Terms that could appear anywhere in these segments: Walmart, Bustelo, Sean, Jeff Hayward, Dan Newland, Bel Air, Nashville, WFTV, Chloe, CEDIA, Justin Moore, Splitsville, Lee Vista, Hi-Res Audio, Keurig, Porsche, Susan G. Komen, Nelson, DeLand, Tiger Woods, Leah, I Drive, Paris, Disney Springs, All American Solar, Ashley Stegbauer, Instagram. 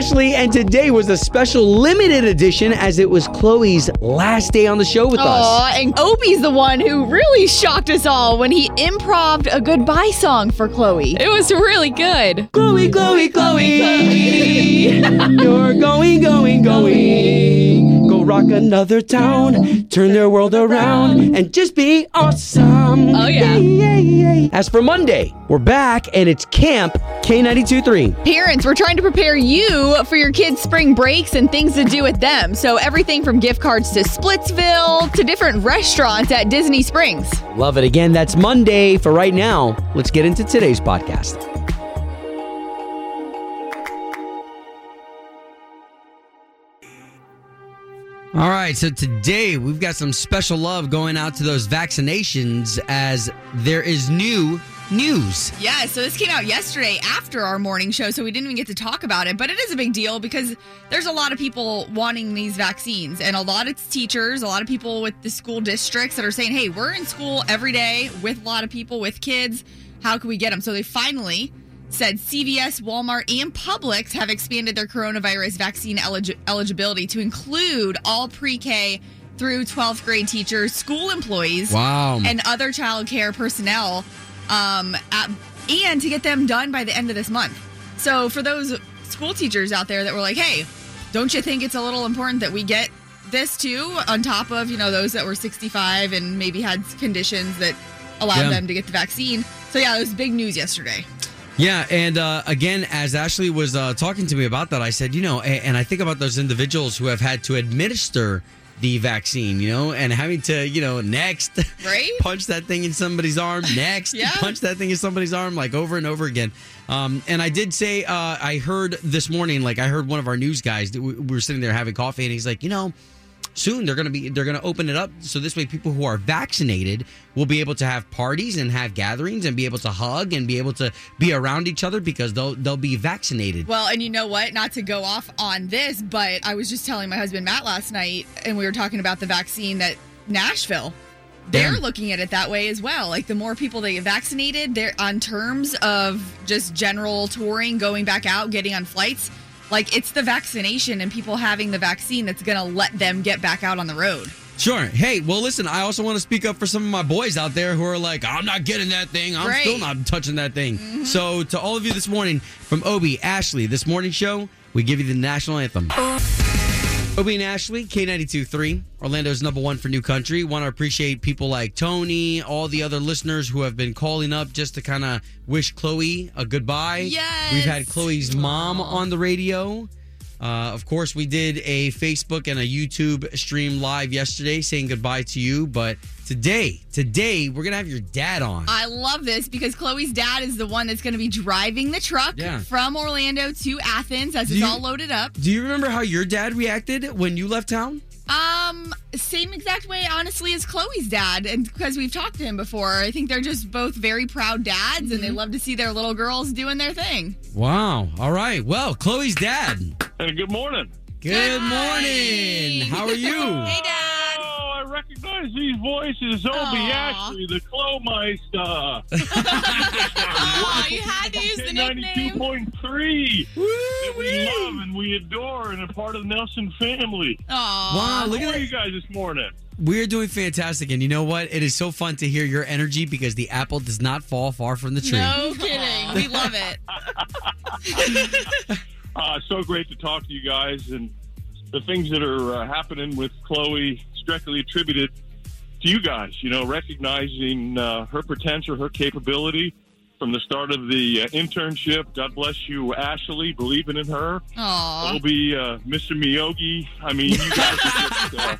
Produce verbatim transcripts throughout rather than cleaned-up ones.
Ashley, and today was a special limited edition as it was Chloe's last day on the show with Aww, us. And Obi's the one who really shocked us all when he improv'd a goodbye song for Chloe. It was really good. Chloe, Chloe, Chloe, Chloe. You're going, going, going. Go rock another town, turn their world around, and just be awesome. Oh, yeah. yeah, yeah, yeah. As for Monday, we're back, and it's Camp K ninety-two point three. Parents, we're trying to prepare you for your kids' spring breaks and things to do with them. So everything from gift cards to Splitsville to different restaurants at Disney Springs. Love it. Again, that's Monday. For right now, let's get into today's podcast. All right, so today we've got some special love going out to those vaccinations as there is new news. Yeah, so this came out yesterday after our morning show, so we didn't even get to talk about it, but it is a big deal because there's a lot of people wanting these vaccines, and a lot of teachers, a lot of people with the school districts that are saying, hey, we're in school every day with a lot of people, with kids. How can we get them? So they finally said C V S, Walmart, and Publix have expanded their coronavirus vaccine elig- eligibility to include all pre-K through twelfth grade teachers, school employees, wow. and other child care personnel, um, at, and to get them done by the end of this month. So for those school teachers out there that were like, hey, don't you think it's a little important that we get this too, on top of, you know, those that were sixty-five and maybe had conditions that allowed yeah. them to get the vaccine. So yeah, it was big news yesterday. Yeah, and uh, again, as Ashley was uh, talking to me about that, I said, you know, and, and I think about those individuals who have had to administer the vaccine, you know, and having to, you know, next, right? punch that thing in somebody's arm, next, yeah. punch that thing in somebody's arm, like over and over again. Um, and I did say, uh, I heard this morning, like I heard one of our news guys, that we, we were sitting there having coffee, and he's like, you know, soon they're going to be they're going to open it up so this way people who are vaccinated will be able to have parties and have gatherings and be able to hug and be able to be around each other because they'll they'll be vaccinated. Well, and you know what? Not to go off on this, but I was just telling my husband Matt last night, and we were talking about the vaccine that Nashville Damn. they're looking at it that way as well. Like the more people they get vaccinated, they're on terms of just general touring, going back out, getting on flights. Like, it's the vaccination and people having the vaccine that's going to let them get back out on the road. Sure. Hey, well, listen, I also want to speak up for some of my boys out there who are like, I'm not getting that thing. I'm right. still not touching that thing. Mm-hmm. So to all of you this morning, from Obi, Ashley, this morning show, we give you the national anthem. Obi and Ashley, K ninety-two point three, Orlando's number one for new country. Want to appreciate people like Tony, all the other listeners who have been calling up just to kind of wish Chloe a goodbye. Yes. We've had Chloe's mom on the radio. Uh, of course, we did a Facebook and a YouTube stream live yesterday saying goodbye to you. But today, today, we're going to have your dad on. I love this because Chloe's dad is the one that's going to be driving the truck yeah. from Orlando to Athens as do it's you, all loaded up. Do you remember how your dad reacted when you left town? Um, same exact way, honestly, as Chloe's dad. And because we've talked to him before, I think they're just both very proud dads mm-hmm. and they love to see their little girls doing their thing. Wow. All right. Well, Chloe's dad. Hey, good morning. Good morning. Hi. How are you? Hey, Dad. Oh, I recognize these voices. Obi, Ashley, the Chloe-meister. Oh, you had to use the nickname. ninety-two point three that we love and we adore and are part of the Nelson family. Aww. Wow, look at you guys this morning. We're doing fantastic, and you know what? It is so fun to hear your energy because the apple does not fall far from the tree. No kidding. Aww. We love it. Uh, so great to talk to you guys, and the things that are uh, happening with Chloe is directly attributed to you guys, you know, recognizing uh, her potential, her capability from the start of the uh, internship. God bless you, Ashley, believing in her. Aww. Obi, uh, Mister Miyagi. I mean, you guys are just, uh,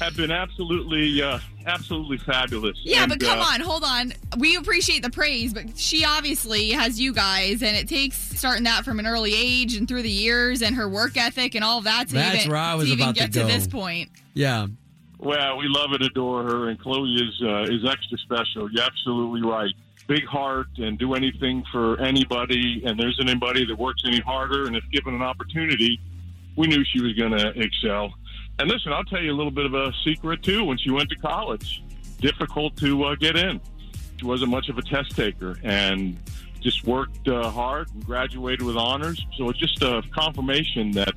have been absolutely, uh, absolutely fabulous. Yeah, and, but come uh, on, hold on. We appreciate the praise, but she obviously has you guys, and it takes starting that from an early age and through the years and her work ethic and all that to That's even, where I was to about even get to, to this point. Yeah. Well, we love and adore her, and Chloe is uh, is extra special. You're absolutely right. Big heart and do anything for anybody, and there's anybody that works any harder, and if given an opportunity, we knew she was going to excel. And listen, I'll tell you a little bit of a secret, too. When she went to college, difficult to uh, get in. She wasn't much of a test taker, and just worked uh, hard and graduated with honors. So it's just a confirmation that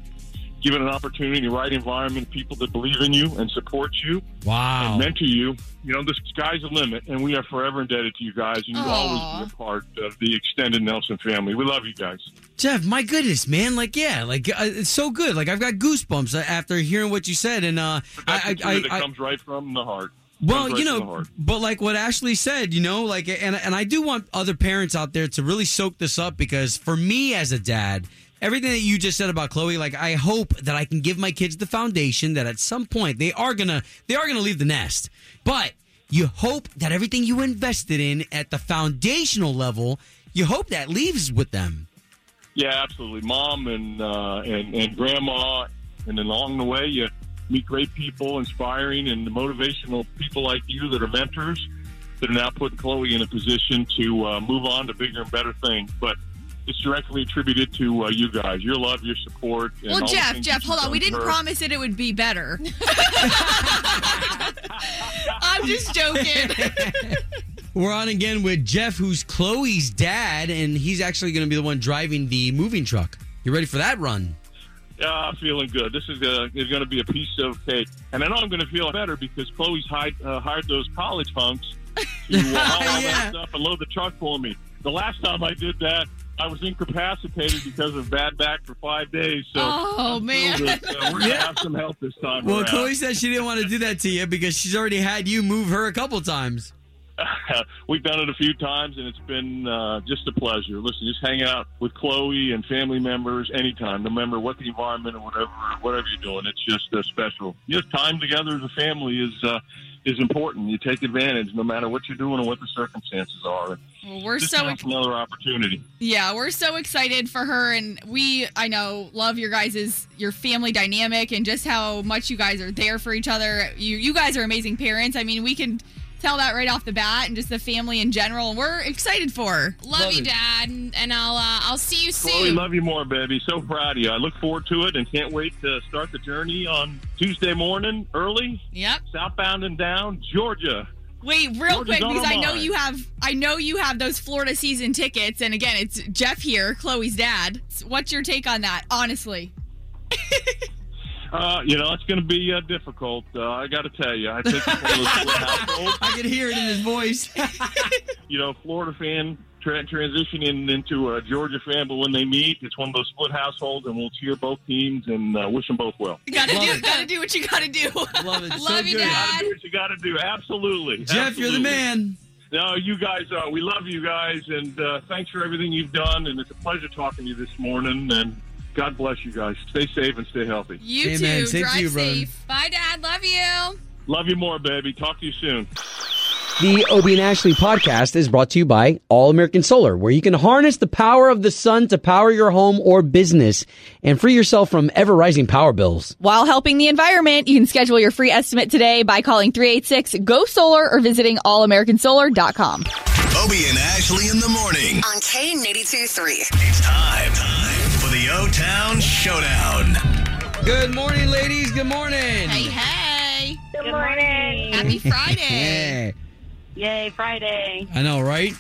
given an opportunity, the right environment, people that believe in you and support you, wow, and mentor you, you know, the sky's the limit, and we are forever indebted to you guys, and you Aww. always be a part of the extended Nelson family. We love you guys. Jeff, my goodness, man. Like, yeah, like, uh, it's so good. Like, I've got goosebumps after hearing what you said, and uh, I, I, I, that I, comes I, right from the heart. Well, you know, but like what Ashley said, you know, like, and and I do want other parents out there to really soak this up, because for me as a dad, everything that you just said about Chloe, like, I hope that I can give my kids the foundation that at some point they are gonna they are gonna leave the nest, but you hope that everything you invested in at the foundational level, you hope that leaves with them. Yeah, absolutely, mom and uh, and and grandma, and along the way you meet great people, inspiring and motivational people like you that are mentors that are now putting Chloe in a position to uh, move on to bigger and better things. But it's directly attributed to uh, you guys, your love, your support. And well, all Jeff, Jeff, hold on. We didn't her. promise that it would be better. I'm just joking. We're on again with Jeff, who's Chloe's dad, and he's actually going to be the one driving the moving truck. You ready for that run? Yeah, I'm feeling good. This is, uh, is going to be a piece of cake. And I know I'm going to feel better because Chloe's hired, uh, hired those college hunks to haul all yeah. that stuff and load the truck for me. The last time I did that, I was incapacitated because of bad back for five days. So oh, man. That, uh, we're going to yeah. have some help this time Well, around. Chloe said she didn't want to do that to you because she's already had you move her a couple times. We've done it a few times, and it's been uh, just a pleasure. Listen, just hanging out with Chloe and family members anytime, no matter what the environment or whatever, whatever you're doing, it's just uh, special. Just time together as a family is uh, is important. You take advantage, no matter what you're doing or what the circumstances are. Well, we're just so ex- another opportunity. Yeah, we're so excited for her, and we, I know, love your guys' your family dynamic and just how much you guys are there for each other. You you guys are amazing parents. I mean, we can tell that right off the bat, and just the family in general. We're excited for her. Love, love you, it. Dad, and I'll uh, I'll see you soon. Chloe, love you more, baby. So proud of you. I look forward to it and can't wait to start the journey on Tuesday morning early. Yep. Southbound and down, Georgia. Wait, real Georgia's quick, because I know you have I know you have those Florida season tickets. And again, it's Jeff here, Chloe's dad. What's your take on that, honestly? Uh, you know, it's going to be uh, difficult. Uh, I got to tell you, I think I can hear it in his voice. You know, Florida fan tra- transitioning into a Georgia fan, but when they meet, it's one of those split households, and we'll cheer both teams and uh, wish them both well. You got to do, got to do what you got to do. Love it, love so you, good. Dad. You got to do what you got to do. Absolutely, Jeff, absolutely. You're the man. No, you guys are. We love you guys, and uh, thanks for everything you've done. And it's a pleasure talking to you this morning. And God bless you guys. Stay safe and stay healthy. You Amen. too. Drive to you, safe. Bro. Bye, Dad. Love you. Love you more, baby. Talk to you soon. The Obi and Ashley podcast is brought to you by All American Solar, where you can harness the power of the sun to power your home or business and free yourself from ever-rising power bills. While helping the environment, you can schedule your free estimate today by calling three eight six, G O, S O L A R or visiting all american solar dot com. Obi and Ashley in the morning on K ninety-two point three. It's time. time. The O-Town Showdown. Good morning, ladies. Good morning. Hey, hey. Good, Good morning. morning. Happy Friday. Yeah. Yay, Friday. I know, right?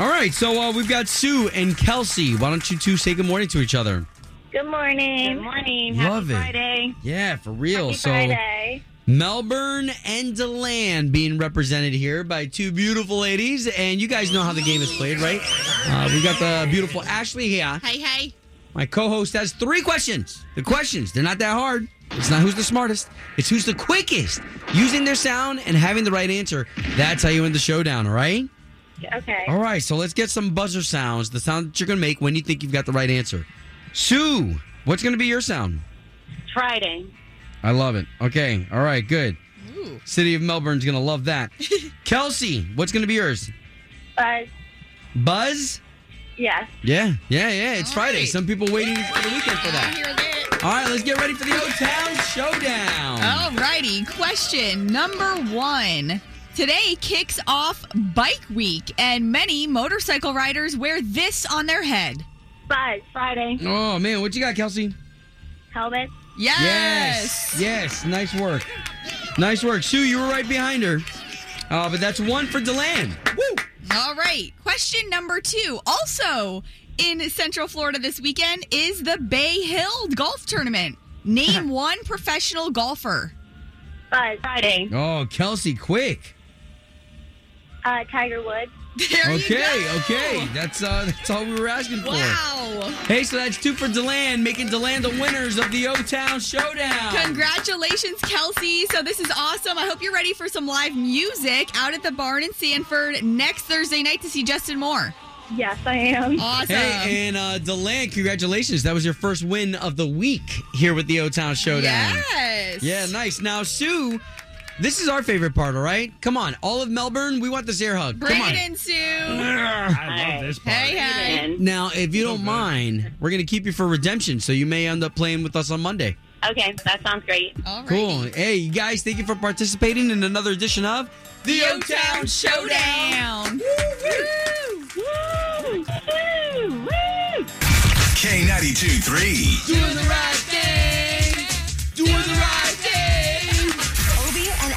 All right, so uh, we've got Sue and Kelsey. Why don't you two say good morning to each other? Good morning. Good morning. Love Happy it. Friday. Yeah, for real. Happy so Friday. Melbourne and DeLand being represented here by two beautiful ladies, and you guys know how the game is played, right? Uh, we've got the beautiful Ashley here. Hey, hey. My co-host has three questions. The questions, they're not that hard. It's not who's the smartest. It's who's the quickest. Using their sound and having the right answer. That's how you win the showdown, all right? Okay. All right, so let's get some buzzer sounds. The sound that you're going to make when you think you've got the right answer. Sue, what's going to be your sound? Friday. I love it. Okay, all right, good. Ooh. City of Melbourne's going to love that. Kelsey, what's going to be yours? Buzz. Buzz? Yes. Yeah, yeah, yeah. It's All Friday. Right. Some people waiting yeah. for the weekend for that. I hear that. All right, let's get ready for the O-Town Showdown. All righty. Question number one. Today kicks off Bike Week, and many motorcycle riders wear this on their head. Bye. Friday. Oh, man. What you got, Kelsey? Helmet. Yes. Yes. Yes. Nice work. Nice work. Sue, you were right behind her. Uh, but that's one for DeLand. Woo! All right. Question number two. Also in Central Florida this weekend is the Bay Hill Golf Tournament. Name one professional golfer. Uh, Friday. Oh, Kelsey, quick. Uh, Tiger Woods. There okay, you go. okay. That's uh, that's all we were asking for. Wow. Hey, so that's two for DeLand, making DeLand the winners of the O-Town Showdown. Congratulations, Kelsey. So this is awesome. I hope you're ready for some live music out at the barn in Sanford next Thursday night to see Justin Moore. Yes, I am. Awesome. Hey, and uh, DeLand, congratulations. That was your first win of the week here with the O-Town Showdown. Yes. Yeah, nice. Now, Sue... This is our favorite part, all right? Come on. All of Melbourne, we want this air hug. Bring it in, Sue. I love this part. Hey, hey. Now, if you don't mind, we're going to keep you for redemption, so you may end up playing with us on Monday. Okay. That sounds great. All right. Cool. Hey, you guys, thank you for participating in another edition of The O-Town Showdown. Woo, woo, woo, woo, woo. K ninety-two point three. Doing the right thing. Doing the right thing.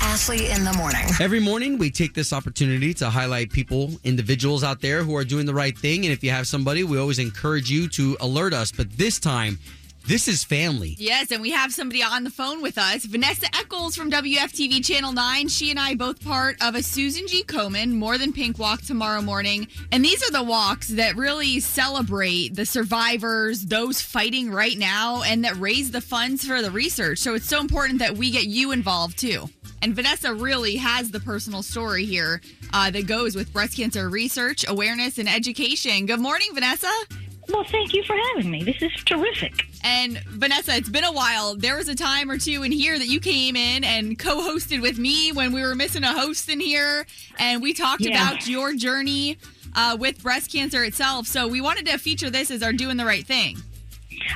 Ashley in the morning. Every morning, we take this opportunity to highlight people, individuals out there who are doing the right thing. And if you have somebody, we always encourage you to alert us. But this time, this is family. Yes, and we have somebody on the phone with us. Vanessa Eccles from W F T V Channel nine. She and I both part of a Susan G. Komen More Than Pink walk tomorrow morning. And these are the walks that really celebrate the survivors, those fighting right now, and that raise the funds for the research. So it's so important that we get you involved, too. And Vanessa really has the personal story here uh, that goes with breast cancer research, awareness, and education. Good morning, Vanessa. Well, thank you for having me. This is terrific. And Vanessa, it's been a while. There was a time or two in here that you came in and co-hosted with me when we were missing a host in here. And we talked yeah. about your journey uh, with breast cancer itself. So we wanted to feature this as our doing the right thing.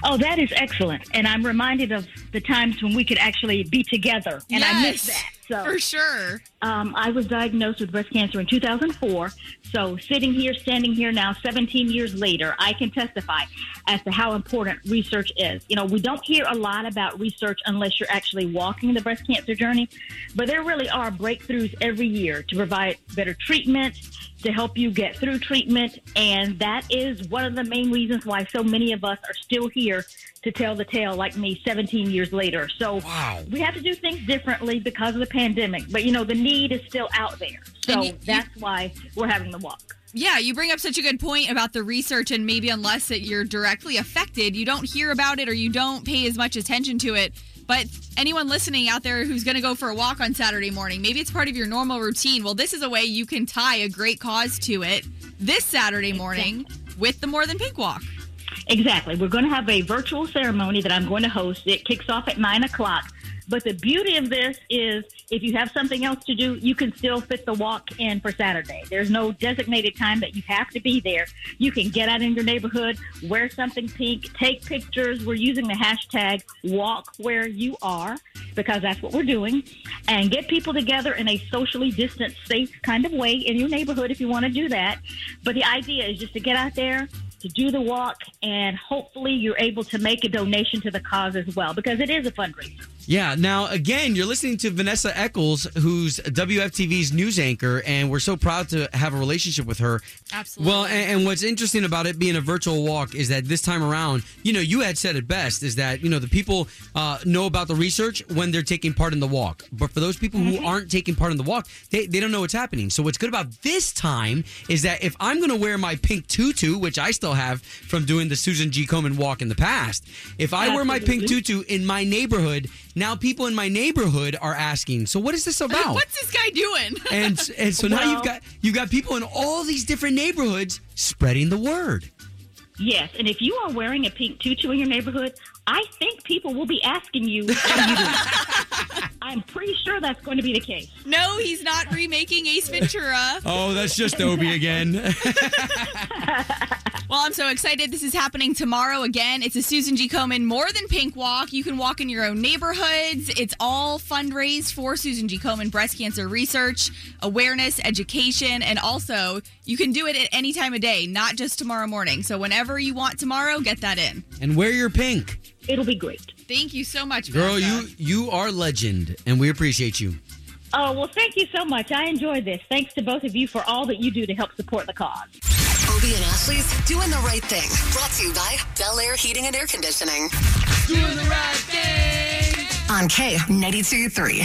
Oh, that is excellent. And I'm reminded of the times when we could actually be together. And yes, I miss that. So, for sure. Um, I was diagnosed with breast cancer in two thousand four. So sitting here, standing here now, seventeen years later, I can testify as to how important research is. You know, we don't hear a lot about research unless you're actually walking the breast cancer journey. But there really are breakthroughs every year to provide better treatment, to help you get through treatment. And that is one of the main reasons why so many of us are still here to tell the tale like me seventeen years later. So wow. we have to do things differently because of the pandemic. But, you know, the need is still out there. So you, that's you, why we're having the walk. Yeah, you bring up such a good point about the research, and maybe unless that you're directly affected, you don't hear about it or you don't pay as much attention to it. But anyone listening out there who's going to go for a walk on Saturday morning, maybe it's part of your normal routine. Well, this is a way you can tie a great cause to it this Saturday morning exactly. with the More Than Pink Walk. Exactly. We're going to have a virtual ceremony that I'm going to host. It kicks off at nine o'clock. But the beauty of this is if you have something else to do, you can still fit the walk in for Saturday. There's no designated time that you have to be there. You can get out in your neighborhood, wear something pink, take pictures. We're using the hashtag WalkWhereYouAre because that's what we're doing. And get people together in a socially distanced, safe kind of way in your neighborhood if you want to do that. But the idea is just to get out there, to do the walk, and hopefully you're able to make a donation to the cause as well because it is a fundraiser. Yeah. Now, again, you're listening to Vanessa Eccles, who's W F T V's news anchor, and we're so proud to have a relationship with her. Absolutely. Well, and, and what's interesting about it being a virtual walk is that this time around, you know, you had said it best, is that, you know, the people uh, know about the research when they're taking part in the walk. But for those people mm-hmm. who aren't taking part in the walk, they, they don't know what's happening. So what's good about this time is that if I'm going to wear my pink tutu, which I still have from doing the Susan G. Komen walk in the past, if I Absolutely. wear my pink tutu in my neighborhood, now people in my neighborhood are asking, so what is this about? What's this guy doing? and, and so now well, you've got you've got people in all these different neighborhoods spreading the word. Yes, and if you are wearing a pink tutu in your neighborhood, I think people will be asking you how you do. I'm pretty sure that's going to be the case. No, he's not remaking Ace Ventura. Oh, that's just Obi again. Well, I'm so excited. This is happening tomorrow again. It's a Susan G. Komen More Than Pink Walk. You can walk in your own neighborhoods. It's all fundraised for Susan G. Komen breast cancer research, awareness, education, and also you can do it at any time of day, not just tomorrow morning. So whenever you want tomorrow, get that in. And wear your pink. It'll be great. Thank you so much, Vanessa. Girl, you, you are legend, and we appreciate you. Oh, well, thank you so much. I enjoyed this. Thanks to both of you for all that you do to help support the cause. Obi and Ashley's Doing the Right Thing. Brought to you by Bel Air Heating and Air Conditioning. Doing the right thing. On K ninety-two point three.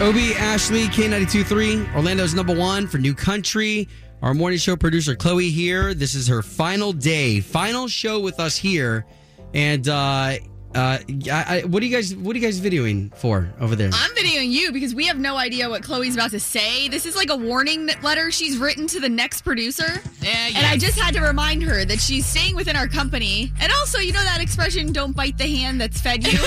Obi, Ashley, K ninety-two point three. Orlando's number one for New Country. Our morning show producer, Chloe, here. This is her final day. Final show with us here. And, uh... Uh, I, I, what are you guys? What are you guys videoing for over there? I'm videoing you because we have no idea what Chloe's about to say. This is like a warning letter she's written to the next producer, uh, yes. And I just had to remind her that she's staying within our company. And also, you know that expression, "Don't bite the hand that's fed you."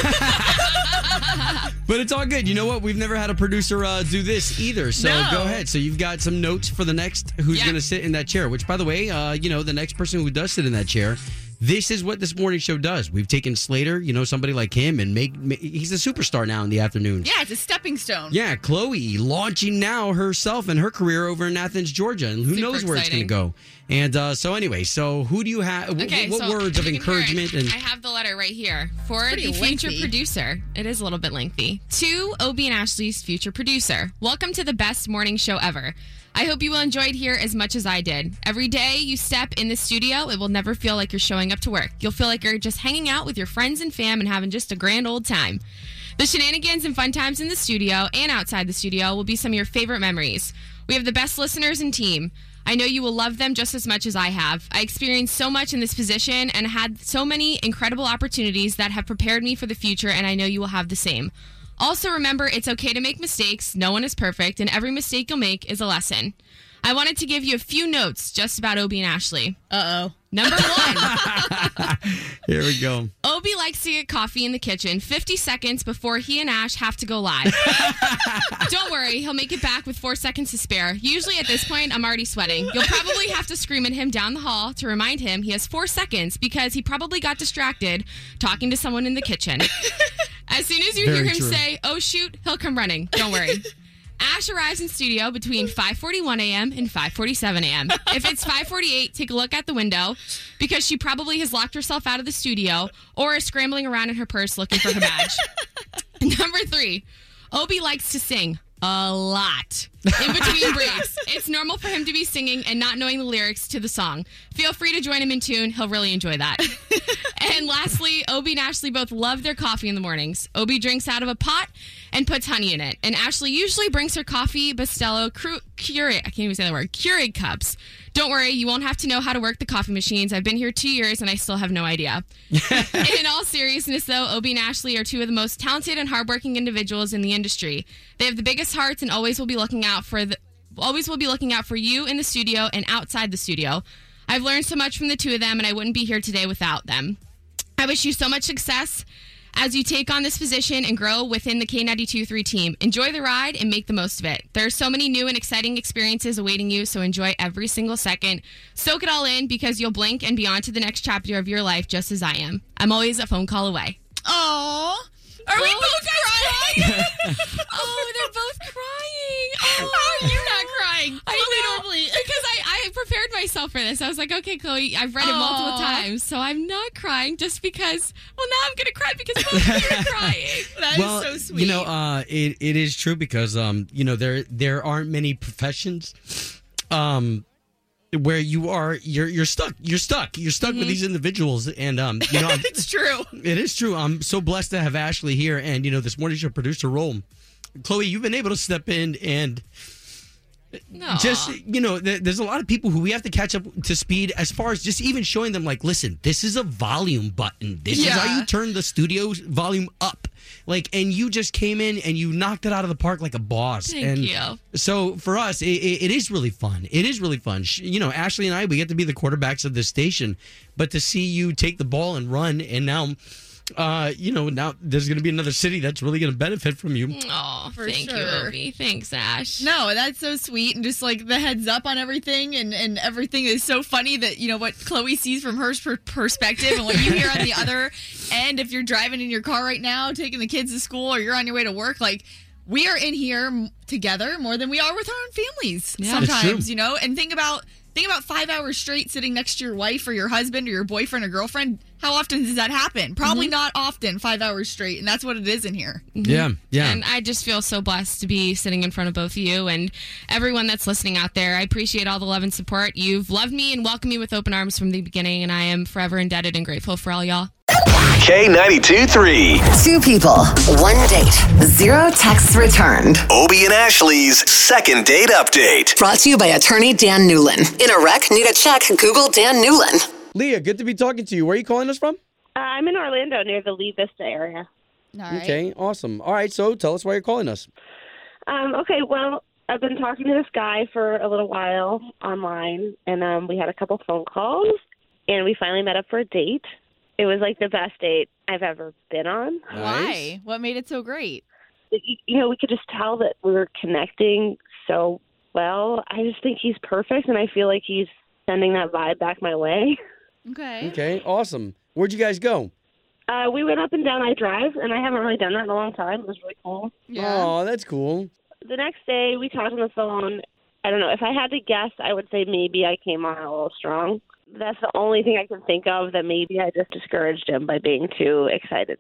But it's all good. You know what? We've never had a producer uh, do this either. So no. Go ahead. So you've got some notes for the next who's yeah. going to sit in that chair. Which, by the way, uh, you know, the next person who does sit in that chair. This is what this morning show does. We've taken Slater, you know, somebody like him, and make, make he's a superstar now in the afternoon. Yeah, it's a stepping stone. Yeah, Chloe launching now herself and her career over in Athens, Georgia, and who Super knows where exciting. It's going to go. And uh, so anyway, so who do you have? Wh- okay, what so words of encouragement? And I have the letter right here for the future lengthy. Producer. It is a little bit lengthy. To Obi and Ashley's future producer, welcome to the best morning show ever. I hope you will enjoy it here as much as I did. Every day you step in the studio, it will never feel like you're showing up to work. You'll feel like you're just hanging out with your friends and fam and having just a grand old time. The shenanigans and fun times in the studio and outside the studio will be some of your favorite memories. We have the best listeners and team. I know you will love them just as much as I have. I experienced so much in this position and had so many incredible opportunities that have prepared me for the future, and I know you will have the same. Also, remember, it's okay to make mistakes. No one is perfect, and every mistake you'll make is a lesson. I wanted to give you a few notes just about Obi and Ashley. Uh-oh. Number one. Here we go. Obi likes to get coffee in the kitchen fifty seconds before he and Ash have to go live. Don't worry, he'll make it back with four seconds to spare. Usually at this point, I'm already sweating. You'll probably have to scream at him down the hall to remind him he has four seconds because he probably got distracted talking to someone in the kitchen. As soon as you Very hear him true. Say, oh, shoot, he'll come running. Don't worry. Ash arrives in studio between five forty-one a.m. and five forty-seven a.m. If it's five forty-eight, take a look out the window because she probably has locked herself out of the studio or is scrambling around in her purse looking for her badge. Number three, Obi likes to sing a lot in between breaks. It's normal for him to be singing and not knowing the lyrics to the song. Feel free to join him in tune. He'll really enjoy that. And lastly, Obi and Ashley both love their coffee in the mornings. Obi drinks out of a pot and puts honey in it. And Ashley usually brings her coffee, Bustelo, Cru- Keurig, I can't even say that word, Keurig cups. Don't worry, you won't have to know how to work the coffee machines. I've been here two years and I still have no idea. In all seriousness, though, Obi and Ashley are two of the most talented and hardworking individuals in the industry. They have the biggest hearts and always will be looking out for the, always will be looking out for you in the studio and outside the studio. I've learned so much from the two of them, and I wouldn't be here today without them. I wish you so much success as you take on this position and grow within the K ninety-two point three team. Enjoy the ride and make the most of it. There are so many new and exciting experiences awaiting you, so enjoy every single second. Soak it all in because you'll blink and be on to the next chapter of your life just as I am. I'm always a phone call away. Aww. Are we oh, both crying? Oh, they're both crying. Oh, how are you not crying? I know. Because I, I prepared myself for this. I was like, okay, Chloe, I've read it Aww. Multiple times, so I'm not crying just because, well, now I'm going to cry because both of you are crying. That well, is so sweet. You know, uh, it, it is true because, um, you know, there there aren't many professions um, where you are, you're you're stuck. You're stuck. You're stuck mm-hmm. with these individuals. And, um, you know, it's true. It is true. I'm so blessed to have Ashley here. And, you know, this morning's your producer role. Chloe, you've been able to step in and Aww. Just, you know, th- there's a lot of people who we have to catch up to speed as far as just even showing them like, listen, this is a volume button. This yeah. is how you turn the studio volume up. Like, and you just came in and you knocked it out of the park like a boss. Thank and you. So for us, it, it, it is really fun. It is really fun. She, you know, Ashley and I, we get to be the quarterbacks of this station, but to see you take the ball and run and now... Uh, you know, now there's going to be another city that's really going to benefit from you. Oh, for thank sure. you, Obi. Thanks, Ash. No, that's so sweet. And just like the heads up on everything and, and everything is so funny that, you know, what Chloe sees from her per- perspective and what you hear on the other end, if you're driving in your car right now, taking the kids to school or you're on your way to work, like we are in here together more than we are with our own families yeah, sometimes, you know, and think about... Think about five hours straight sitting next to your wife or your husband or your boyfriend or girlfriend. How often does that happen? Probably mm-hmm. not often, five hours straight, and that's what it is in here. Mm-hmm. Yeah, yeah. And I just feel so blessed to be sitting in front of both of you and everyone that's listening out there. I appreciate all the love and support. You've loved me and welcomed me with open arms from the beginning, and I am forever indebted and grateful for all y'all. K ninety-two point three. Two people, one date, zero texts returned. Obi and Ashley's second date update. Brought to you by attorney Dan Newland. In a wreck, need a check, Google Dan Newland. Leah, good to be talking to you. Where are you calling us from? Uh, I'm in Orlando near the Lee Vista area. All right. Okay, awesome. All right, so tell us why you're calling us. Um, okay, well, I've been talking to this guy for a little while online, and um, we had a couple phone calls, and we finally met up for a date. It was like the best date I've ever been on. Nice. Why? What made it so great? You know, we could just tell that we were connecting so well. I just think he's perfect, and I feel like he's sending that vibe back my way. Okay. Okay, awesome. Where'd you guys go? Uh, we went up and down I Drive, and I haven't really done that in a long time. It was really cool. Yeah. Oh, that's cool. The next day, we talked on the phone. I don't know. If I had to guess, I would say maybe I came on a little strong. That's the only thing I can think of, that maybe I just discouraged him by being too excited.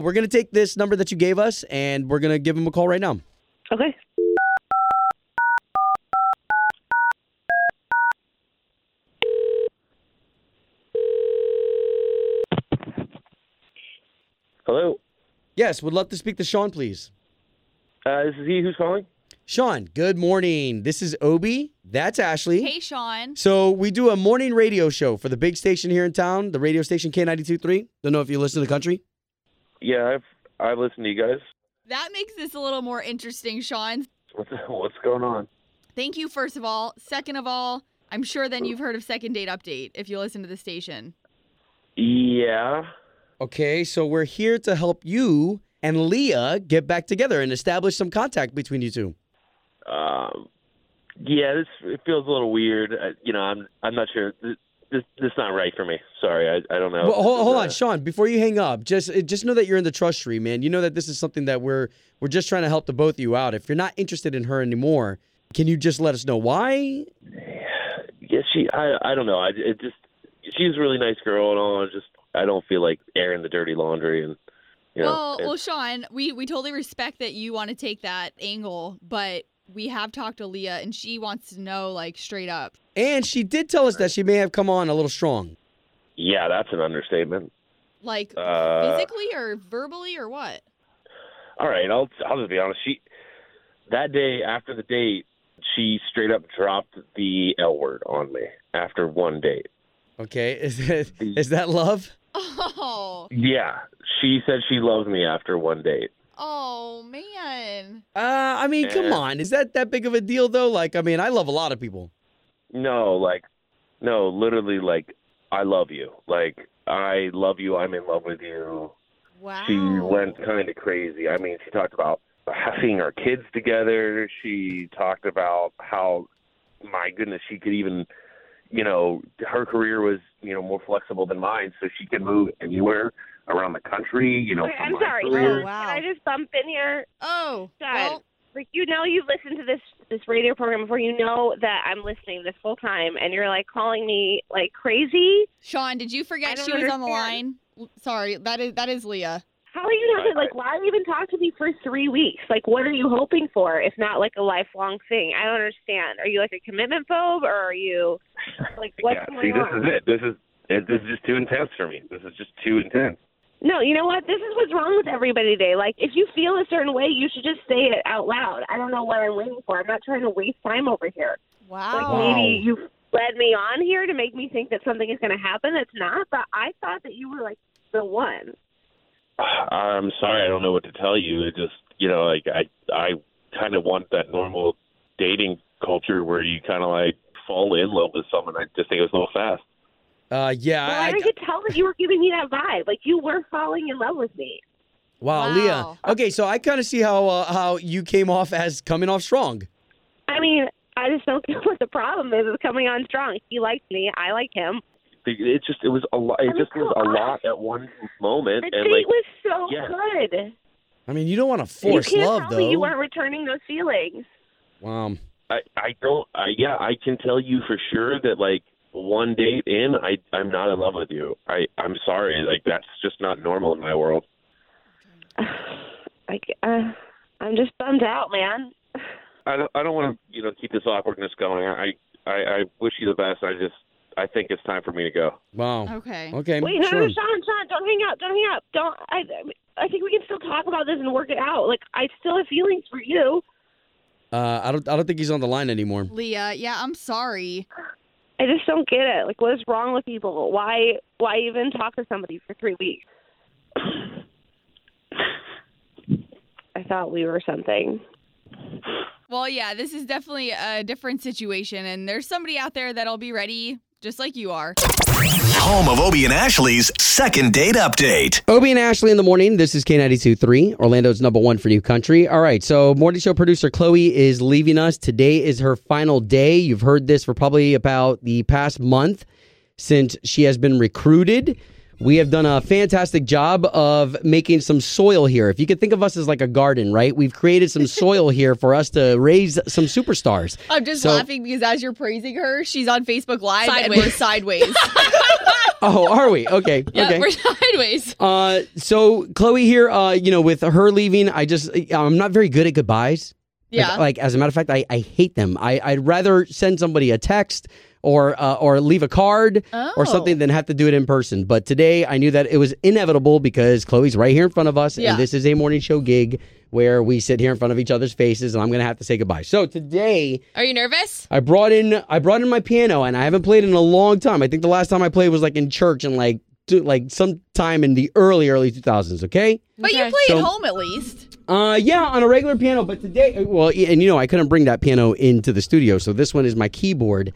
We're going to take this number that you gave us, and we're going to give him a call right now. Okay. Hello? Yes, would love to speak to Sean, please. Uh, this is he who's calling. Sean, good morning. This is Obi. That's Ashley. Hey, Sean. So we do a morning radio show for the big station here in town, the radio station K ninety-two point three. Don't know if you listen to the country. Yeah, I've I've listened to you guys. That makes this a little more interesting, Sean. What's, what's going on? Thank you, first of all. Second of all, I'm sure then you've heard of Second Date Update if you listen to the station. Yeah. Okay, so we're here to help you and Leah get back together and establish some contact between you two. Um, yeah, this it feels a little weird. I, you know, I'm I'm not sure. This this, this not right for me. Sorry, I, I don't know. Well, hold, hold on, Sean. Before you hang up, just just know that you're in the trust tree, man. You know that this is something that we're we're just trying to help the both of you out. If you're not interested in her anymore, can you just let us know why? Yeah, she. I I don't know. I it just she's a really nice girl and all. I just. I don't feel like airing the dirty laundry. and you know, Well, well, Sean, we, we totally respect that you want to take that angle, but we have talked to Leah, and she wants to know, like, straight up. And she did tell us that she may have come on a little strong. Yeah, that's an understatement. Like, uh, physically or verbally or what? All right, I'll, I'll just be honest. She That day after the date, she straight up dropped the L word on me after one date. Okay, is that, is that love? Oh. Yeah, she said she loved me after one date. Oh, man. Uh, I mean, and come on. Is that that big of a deal, though? Like, I mean, I love a lot of people. No, like, no, literally, like, I love you. Like, I love you. I'm in love with you. Wow. She went kind of crazy. I mean, she talked about having our kids together. She talked about how, my goodness, she could even... You know, her career was, you know, more flexible than mine, so she could move anywhere around the country, you know. Okay, I'm sorry. Oh, wow. Can I just bump in here? Oh. Well, like, you know you've listened to this this radio program before. You know that I'm listening this full time, and you're, like, calling me, like, crazy. Sean, did you forget she understand. was on the line? Sorry, that is that is Leah. How are you not, like, why have you been talking to me for three weeks? Like, what are you hoping for if not, like, a lifelong thing? I don't understand. Are you, like, a commitment phobe, or are you, like, what's yeah, going see, on? See, this is it. This is, this is just too intense for me. This is just too intense. No, you know what? This is what's wrong with everybody today. Like, if you feel a certain way, you should just say it out loud. I don't know what I'm waiting for. I'm not trying to waste time over here. Wow. Like, maybe you've led me on here to make me think that something is going to happen that's not, but I thought that you were, like, the one. I'm sorry, I don't know what to tell you. It just, you know, like I, I kind of want that normal dating culture where you kind of like fall in love with someone. I just think it was a little fast. Uh, yeah. Well, I, I did I, tell that you were giving me that vibe. Like you were falling in love with me. Wow, wow. Leah. Okay, so I kind of see how uh, how you came off as coming off strong. I mean, I just don't know what the problem is with coming on strong. He likes me. I like him. It just it was a lot. It I mean, just was a lot at one moment. The date like, was so yeah. good. I mean, you don't want to force you can't love, though. You weren't returning those feelings. Wow. I, I don't. I, yeah, I can tell you for sure that like one date in, I, I'm not in love with you. I, I'm sorry. Like, that's just not normal in my world. Like, uh, I'm just bummed out, man. I don't, I don't want to, you know, keep this awkwardness going. I, I, I wish you the best. I just, I think it's time for me to go. Wow. Okay. Okay. Wait, no, sure. no, Sean, Sean, don't hang up. Don't hang up. Don't. I, I think we can still talk about this and work it out. Like, I still have feelings for you. Uh, I don't, I don't think he's on the line anymore. Leah, yeah, I'm sorry. I just don't get it. Like, what is wrong with people? Why, why even talk to somebody for three weeks? I thought we were something. Well, yeah, this is definitely a different situation, and there's somebody out there that'll be ready just like you are. Home of Obi and Ashley's second date update. Obi and Ashley in the morning. This is K ninety-two point three, Orlando's number one for new country. All right, so morning show producer Chloe is leaving us. Today is her final day. You've heard this for probably about the past month since she has been recruited. We have done a fantastic job of making some soil here. If you could think of us as like a garden, right? We've created some soil here for us to raise some superstars. I'm just so, laughing because as you're praising her, she's on Facebook Live sideways. And we're sideways. Oh, are we? Okay. Yeah, okay. We're sideways. Uh, so Chloe here, uh, you know, with her leaving, I just, I'm not very good at goodbyes. Yeah. Like, like as a matter of fact, I, I hate them. I, I'd rather send somebody a text or uh, or leave a card oh. or something than have to do it in person. But today I knew that it was inevitable because Chloe's right here in front of us. Yeah. And this is a morning show gig where we sit here in front of each other's faces and I'm going to have to say goodbye. So today... Are you nervous? I brought in I brought in my piano and I haven't played in a long time. I think the last time I played was like in church and like like sometime in the early, early two thousands, okay? But okay. You play so, at home at least. Uh, yeah, on a regular piano. But today... Well, and you know, I couldn't bring that piano into the studio. So this one is my keyboard.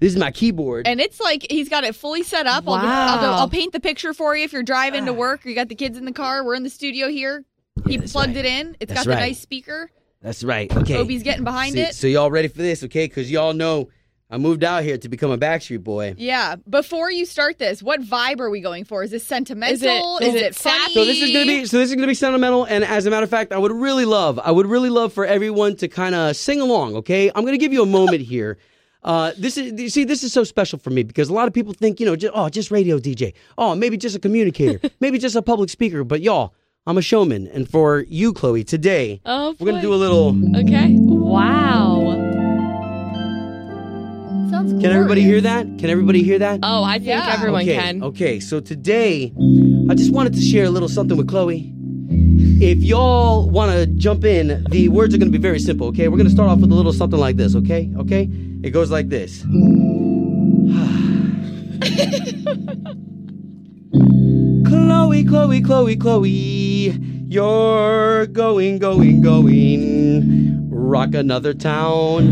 This is my keyboard. And it's like, he's got it fully set up. Wow. I'll, I'll, go, I'll paint the picture for you if you're driving to work or you got the kids in the car. We're in the studio here. He yeah, plugged right. it in. It's that's got right. the nice speaker. That's right. Okay. Obi's getting behind so, it. So y'all ready for this, okay? Because y'all know I moved out here to become a Backstreet Boy. Yeah. Before you start this, what vibe are we going for? Is this sentimental? Is it, is is it, it funny? So this is gonna be so this is gonna be sentimental. And as a matter of fact, I would really love I would really love for everyone to kind of sing along. Okay, I'm gonna give you a moment here. Uh, this is you see, this is so special for me because a lot of people think you know, just, oh, just radio D J, oh, maybe just a communicator, maybe just a public speaker, but y'all. I'm a showman, and for you, Chloe, today, oh, we're going to do a little... Okay. Wow. Sounds good. Can everybody hear that? Can everybody hear that? Oh, I think yeah. everyone okay. can. Okay, so today, I just wanted to share a little something with Chloe. If y'all want to jump in, the words are going to be very simple, okay? We're going to start off with a little something like this, okay? Okay? It goes like this. Chloe, Chloe, Chloe, Chloe, you're going, going, going. Rock another town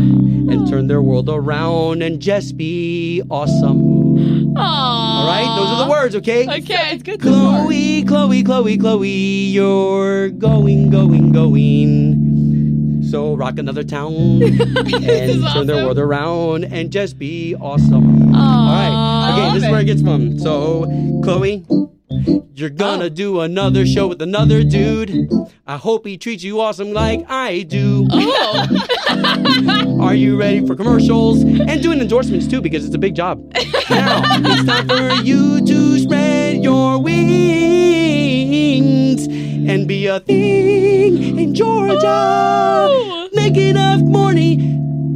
and turn their world around and just be awesome. Aww. All right? Those are the words, okay? Okay, it's good. Chloe, Chloe, Chloe, Chloe, you're going, going, going. So rock another town and turn awesome. Their world around and just be awesome. Aww. All right. Again, okay, this is where it gets from. So, Chloe... You're gonna oh. do another show with another dude. I hope he treats you awesome like I do. Oh. Are you ready for commercials? And doing endorsements too because it's a big job. Now, it's time for you to spread your wings and be a thing in Georgia. Oh. Make enough money.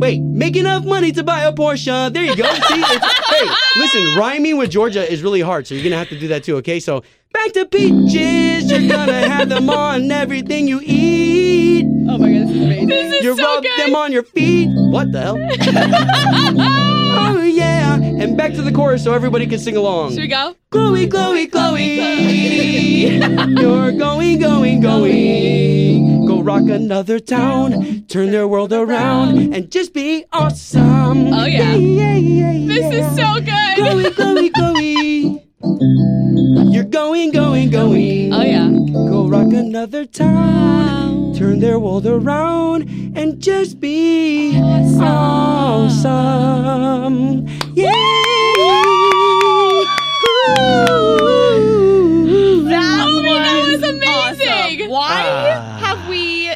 Wait, make enough money to buy a Porsche. There you go. See, it's, hey, listen, rhyming with Georgia is really hard, so you're going to have to do that too, okay? So, back to peaches. You're going to have them on everything you eat. Oh, my God, this is amazing. This is you so rub good. Them on your feet. What the hell? Oh, yeah. And back to the chorus so everybody can sing along. Should we go? Chloe, Chloe, Chloe. Chloe. You're going, going, going. Go rock another town, turn their world around, and just be awesome. Oh, yeah. yeah, yeah, yeah this yeah. is so good. Chloe, Chloe, Chloe. You're going, going, going. Oh, yeah. Go rock another town, turn their world around, and just be awesome. awesome. Yeah. That, that was amazing. Awesome. Why? Uh,